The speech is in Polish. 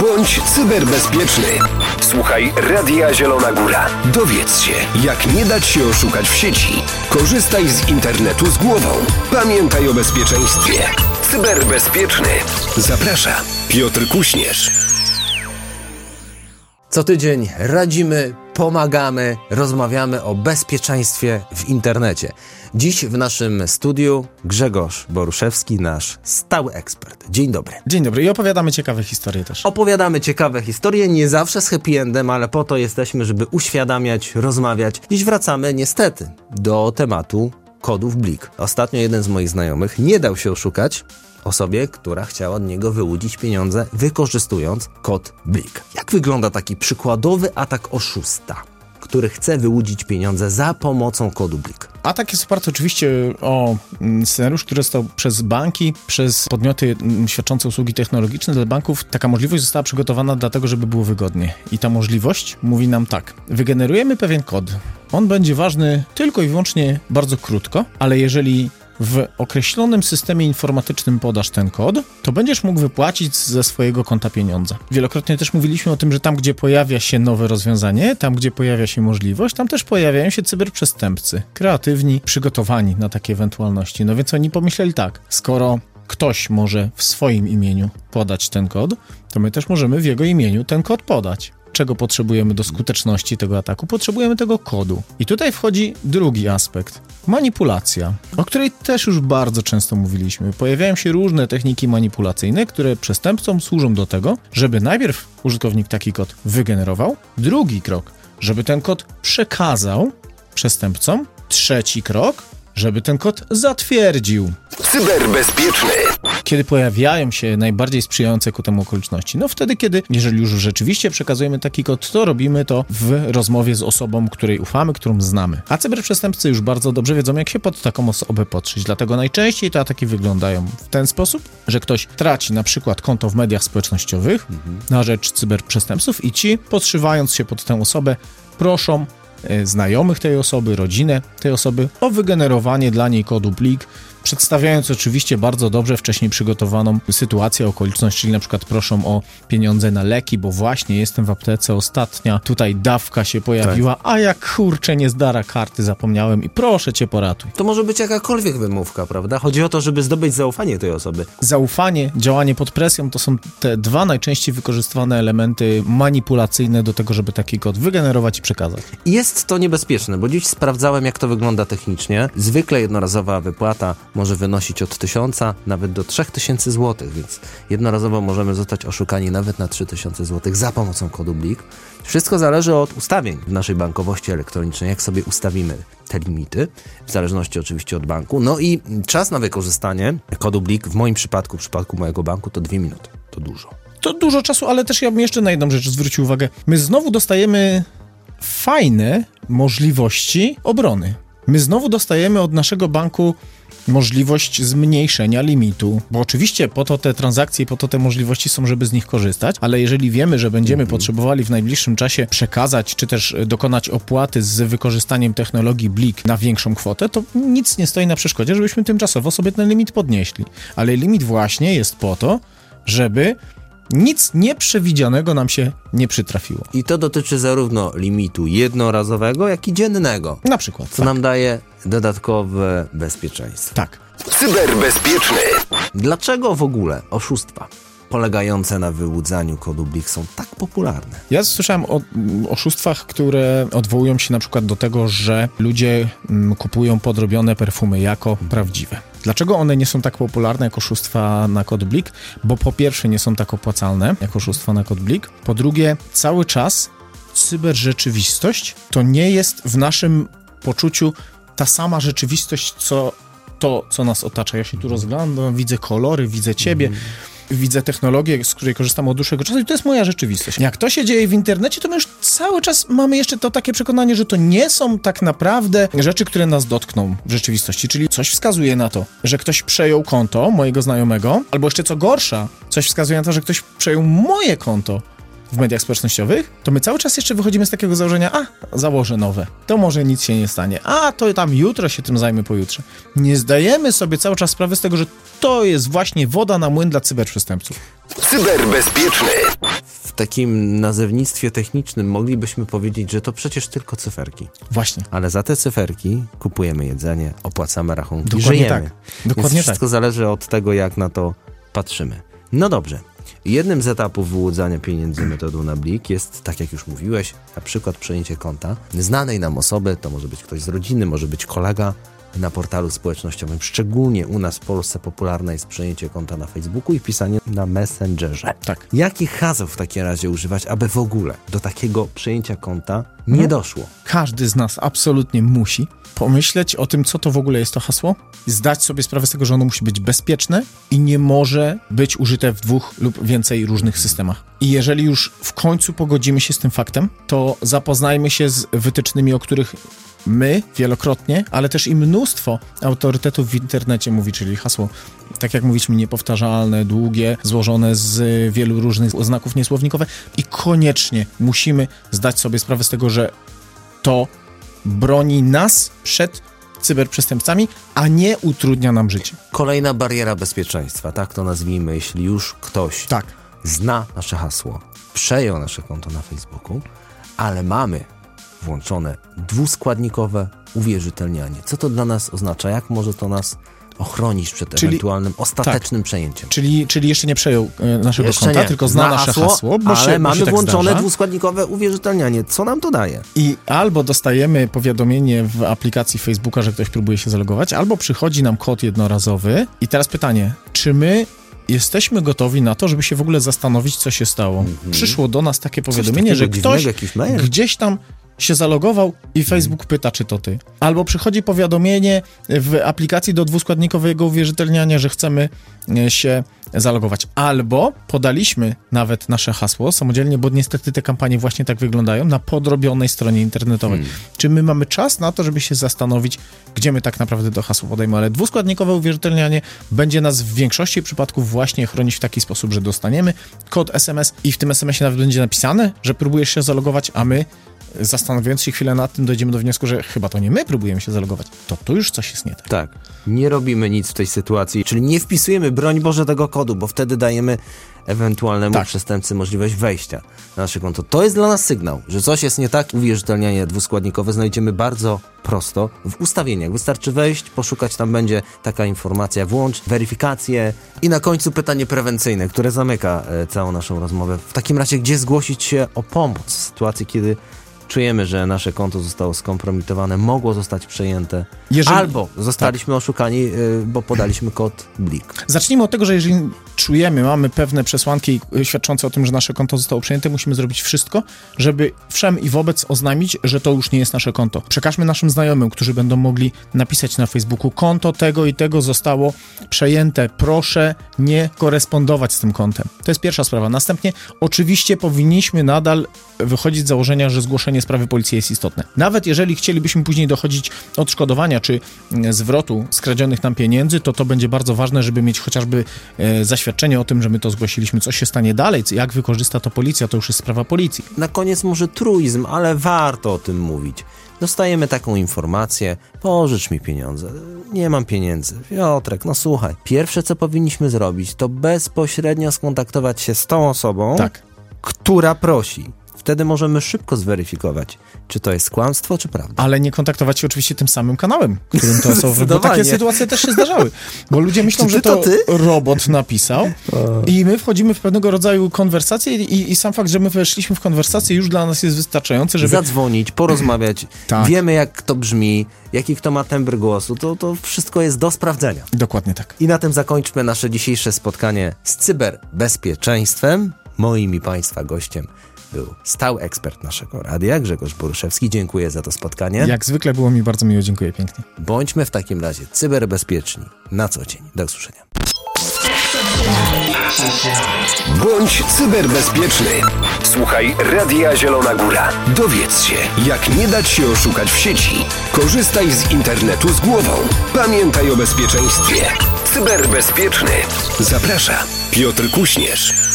Bądź cyberbezpieczny. Słuchaj Radia Zielona Góra. Dowiedz się, jak nie dać się oszukać w sieci. Korzystaj z internetu z głową. Pamiętaj o bezpieczeństwie. Cyberbezpieczny. Zaprasza Piotr Kuśnierz. Co tydzień radzimy, pomagamy, rozmawiamy o bezpieczeństwie w internecie. Dziś w naszym studiu Grzegorz Boruszewski, nasz stały ekspert. Dzień dobry. Dzień dobry i opowiadamy ciekawe historie też. Opowiadamy ciekawe historie, nie zawsze z happy endem, ale po to jesteśmy, żeby uświadamiać, rozmawiać. Dziś wracamy niestety do tematu kodów BLIK. Ostatnio jeden z moich znajomych nie dał się oszukać osobie, która chciała od niego wyłudzić pieniądze, wykorzystując kod BLIK. Jak wygląda taki przykładowy atak oszusta, który chce wyłudzić pieniądze za pomocą kodu BLIK? Atak jest oparty oczywiście o scenariusz, który został przez banki, przez podmioty świadczące usługi technologiczne dla banków. Taka możliwość została przygotowana dlatego, żeby było wygodnie. I ta możliwość mówi nam tak. Wygenerujemy pewien kod. On będzie ważny tylko i wyłącznie bardzo krótko, ale jeżeli w określonym systemie informatycznym podasz ten kod, to będziesz mógł wypłacić ze swojego konta pieniądze. Wielokrotnie też mówiliśmy o tym, że tam, gdzie pojawia się nowe rozwiązanie, tam, gdzie pojawia się możliwość, tam też pojawiają się cyberprzestępcy, kreatywni, przygotowani na takie ewentualności. No więc oni pomyśleli tak, skoro ktoś może w swoim imieniu podać ten kod, to my też możemy w jego imieniu ten kod podać. Czego potrzebujemy do skuteczności tego ataku? Potrzebujemy tego kodu. I tutaj wchodzi drugi aspekt. Manipulacja, o której też już bardzo często mówiliśmy. Pojawiają się różne techniki manipulacyjne, które przestępcom służą do tego, żeby najpierw użytkownik taki kod wygenerował. Drugi krok, żeby ten kod przekazał przestępcom. Trzeci krok, żeby ten kod zatwierdził. Cyberbezpieczny. Kiedy pojawiają się najbardziej sprzyjające ku temu okoliczności? No wtedy, kiedy, jeżeli już rzeczywiście przekazujemy taki kod, to robimy to w rozmowie z osobą, której ufamy, którą znamy. A cyberprzestępcy już bardzo dobrze wiedzą, jak się pod taką osobę podszyć. Dlatego najczęściej te ataki wyglądają w ten sposób, że ktoś traci na przykład konto w mediach społecznościowych na rzecz cyberprzestępców i ci, podszywając się pod tę osobę, proszą znajomych tej osoby, rodzinę tej osoby o wygenerowanie dla niej kodu BLIK, przedstawiając oczywiście bardzo dobrze wcześniej przygotowaną sytuację, okoliczność, czyli na przykład proszą o pieniądze na leki, bo właśnie jestem w aptece, ostatnia tutaj dawka się pojawiła, tak. A jak kurczę nie zdara karty, zapomniałem i proszę cię poratuj. To może być jakakolwiek wymówka, prawda? Chodzi o to, żeby zdobyć zaufanie tej osoby. Zaufanie, działanie pod presją to są te dwa najczęściej wykorzystywane elementy manipulacyjne do tego, żeby taki kod wygenerować i przekazać. Jest to niebezpieczne, bo dziś sprawdzałem, jak to wygląda technicznie. Zwykle jednorazowa wypłata może wynosić od 1000 nawet do 3000 zł, więc jednorazowo możemy zostać oszukani nawet na 3000 zł za pomocą kodu BLIK. Wszystko zależy od ustawień w naszej bankowości elektronicznej, jak sobie ustawimy te limity, w zależności oczywiście od banku. No i czas na wykorzystanie kodu BLIK w moim przypadku, w przypadku mojego banku to 2 minuty. To dużo czasu, ale też ja bym jeszcze na jedną rzecz zwrócił uwagę. My znowu dostajemy fajne możliwości obrony. My znowu dostajemy od naszego banku możliwość zmniejszenia limitu, bo oczywiście po to te transakcje, po to te możliwości są, żeby z nich korzystać, ale jeżeli wiemy, że będziemy potrzebowali w najbliższym czasie przekazać, czy też dokonać opłaty z wykorzystaniem technologii BLIK na większą kwotę, to nic nie stoi na przeszkodzie, żebyśmy tymczasowo sobie ten limit podnieśli. Ale limit właśnie jest po to, żeby nic nieprzewidzianego nam się nie przytrafiło. I to dotyczy zarówno limitu jednorazowego, jak i dziennego. Na przykład. Co tak. Nam daje dodatkowe bezpieczeństwo. Tak. Cyberbezpieczny. Dlaczego w ogóle oszustwa polegające na wyłudzaniu kodu BLIK są tak popularne? Ja słyszałem o oszustwach, które odwołują się na przykład do tego, że ludzie kupują podrobione perfumy jako prawdziwe. Dlaczego one nie są tak popularne jak oszustwa na kod BLIK? Bo po pierwsze nie są tak opłacalne jak oszustwa na kod BLIK. Po drugie cały czas cyberrzeczywistość to nie jest w naszym poczuciu ta sama rzeczywistość, co to, co nas otacza. Ja się tu rozglądam, widzę kolory, widzę ciebie, widzę technologię, z której korzystam od dłuższego czasu i to jest moja rzeczywistość. Jak to się dzieje w internecie, to my już cały czas mamy jeszcze to takie przekonanie, że to nie są tak naprawdę rzeczy, które nas dotkną w rzeczywistości, czyli coś wskazuje na to, że ktoś przejął konto mojego znajomego, albo jeszcze co gorsza, coś wskazuje na to, że ktoś przejął moje konto w mediach społecznościowych, to my cały czas jeszcze wychodzimy z takiego założenia, założę nowe, to może nic się nie stanie, to tam jutro się tym zajmę, pojutrze. Nie zdajemy sobie cały czas sprawy z tego, że to jest właśnie woda na młyn dla cyberprzestępców. Cyberbezpieczny. W takim nazewnictwie technicznym moglibyśmy powiedzieć, że to przecież tylko cyferki. Właśnie. Ale za te cyferki kupujemy jedzenie, opłacamy rachunki, dokładnie żyjemy. Tak. Dokładnie. Więc wszystko tak zależy od tego, jak na to patrzymy. No dobrze. Jednym z etapów wyłudzania pieniędzy metodą na BLIK jest, tak jak już mówiłeś, na przykład przejęcie konta znanej nam osoby, to może być ktoś z rodziny, może być kolega na portalu społecznościowym. Szczególnie u nas w Polsce popularne jest przejęcie konta na Facebooku i pisanie na Messengerze. Tak. Jakich haseł w takim razie używać, aby w ogóle do takiego przejęcia konta nie doszło? Każdy z nas absolutnie musi pomyśleć o tym, co to w ogóle jest to hasło, zdać sobie sprawę z tego, że ono musi być bezpieczne i nie może być użyte w dwóch lub więcej różnych systemach. I jeżeli już w końcu pogodzimy się z tym faktem, to zapoznajmy się z wytycznymi, o których my wielokrotnie, ale też i mnóstwo autorytetów w internecie mówi, czyli hasło, tak jak mówiliśmy, niepowtarzalne, długie, złożone z wielu różnych znaków niesłownikowe i koniecznie musimy zdać sobie sprawę z tego, że to broni nas przed cyberprzestępcami, a nie utrudnia nam życie. Kolejna bariera bezpieczeństwa, tak to nazwijmy, jeśli już ktoś zna nasze hasło, przejął nasze konto na Facebooku, ale mamy włączone dwuskładnikowe uwierzytelnianie. Co to dla nas oznacza? Jak może to nas ochronić przed ewentualnym ostatecznym przejęciem? Czyli jeszcze nie przejął naszego konta, tylko zna nasze hasło, bo ale mamy włączone dwuskładnikowe uwierzytelnianie. Co nam to daje? I albo dostajemy powiadomienie w aplikacji Facebooka, że ktoś próbuje się zalogować, albo przychodzi nam kod jednorazowy. I teraz pytanie, czy my jesteśmy gotowi na to, żeby się w ogóle zastanowić, co się stało? Przyszło do nas takie powiadomienie, że ktoś gdzieś tam się zalogował i Facebook pyta, czy to ty. Albo przychodzi powiadomienie w aplikacji do dwuskładnikowego uwierzytelniania, że chcemy się zalogować. Albo podaliśmy nawet nasze hasło samodzielnie, bo niestety te kampanie właśnie tak wyglądają, na podrobionej stronie internetowej. Czy my mamy czas na to, żeby się zastanowić, gdzie my tak naprawdę to hasło podajemy, ale dwuskładnikowe uwierzytelnianie będzie nas w większości przypadków właśnie chronić w taki sposób, że dostaniemy kod SMS i w tym SMS-ie nawet będzie napisane, że próbujesz się zalogować, a my, zastanawiając się chwilę nad tym, dojdziemy do wniosku, że chyba to nie my próbujemy się zalogować. To tu już coś jest nie tak. Tak. Nie robimy nic w tej sytuacji, czyli nie wpisujemy, broń Boże, tego kodu, bo wtedy dajemy ewentualnemu przestępcy możliwość wejścia na nasze konto. To jest dla nas sygnał, że coś jest nie tak. Uwierzytelnianie dwuskładnikowe znajdziemy bardzo prosto w ustawieniach. Wystarczy wejść, poszukać, tam będzie taka informacja, włącz weryfikację i na końcu pytanie prewencyjne, które zamyka całą naszą rozmowę. W takim razie, gdzie zgłosić się o pomoc w sytuacji, kiedy czujemy, że nasze konto zostało skompromitowane, mogło zostać przejęte, albo zostaliśmy oszukani, bo podaliśmy kod BLIK. Zacznijmy od tego, że jeżeli czujemy, mamy pewne przesłanki świadczące o tym, że nasze konto zostało przejęte, musimy zrobić wszystko, żeby wszem i wobec oznajmić, że to już nie jest nasze konto. Przekażmy naszym znajomym, którzy będą mogli napisać na Facebooku: konto tego i tego zostało przejęte, proszę nie korespondować z tym kontem. To jest pierwsza sprawa. Następnie oczywiście powinniśmy nadal wychodzić z założenia, że zgłoszenie sprawy policji jest istotne. Nawet jeżeli chcielibyśmy później dochodzić odszkodowania czy zwrotu skradzionych nam pieniędzy, to będzie bardzo ważne, żeby mieć chociażby zaświadczenie o tym, że my to zgłosiliśmy. Co się stanie dalej, jak wykorzysta to policja, to już jest sprawa policji. Na koniec może truizm, ale warto o tym mówić. Dostajemy taką informację: pożycz mi pieniądze, nie mam pieniędzy. Piotrek, no słuchaj. Pierwsze, co powinniśmy zrobić, to bezpośrednio skontaktować się z tą osobą, która prosi. Wtedy możemy szybko zweryfikować, czy to jest kłamstwo, czy prawda. Ale nie kontaktować się oczywiście tym samym kanałem, którym to są. Bo takie sytuacje też się zdarzały. Bo ludzie myślą, że to robot napisał i my wchodzimy w pewnego rodzaju konwersację i sam fakt, że my weszliśmy w konwersację, już dla nas jest wystarczający, żeby zadzwonić, porozmawiać. Wiemy, jak to brzmi, jaki kto ma tembr głosu. To wszystko jest do sprawdzenia. Dokładnie tak. I na tym zakończmy nasze dzisiejsze spotkanie z cyberbezpieczeństwem. Moim i Państwa gościem był stały ekspert naszego radia, Grzegorz Boruszewski. Dziękuję za to spotkanie. Jak zwykle było mi bardzo miło, dziękuję pięknie. Bądźmy w takim razie cyberbezpieczni na co dzień. Do usłyszenia. Bądź cyberbezpieczny. Słuchaj Radia Zielona Góra. Dowiedz się, jak nie dać się oszukać w sieci. Korzystaj z internetu z głową. Pamiętaj o bezpieczeństwie. Cyberbezpieczny. Zaprasza Piotr Kuśnierz.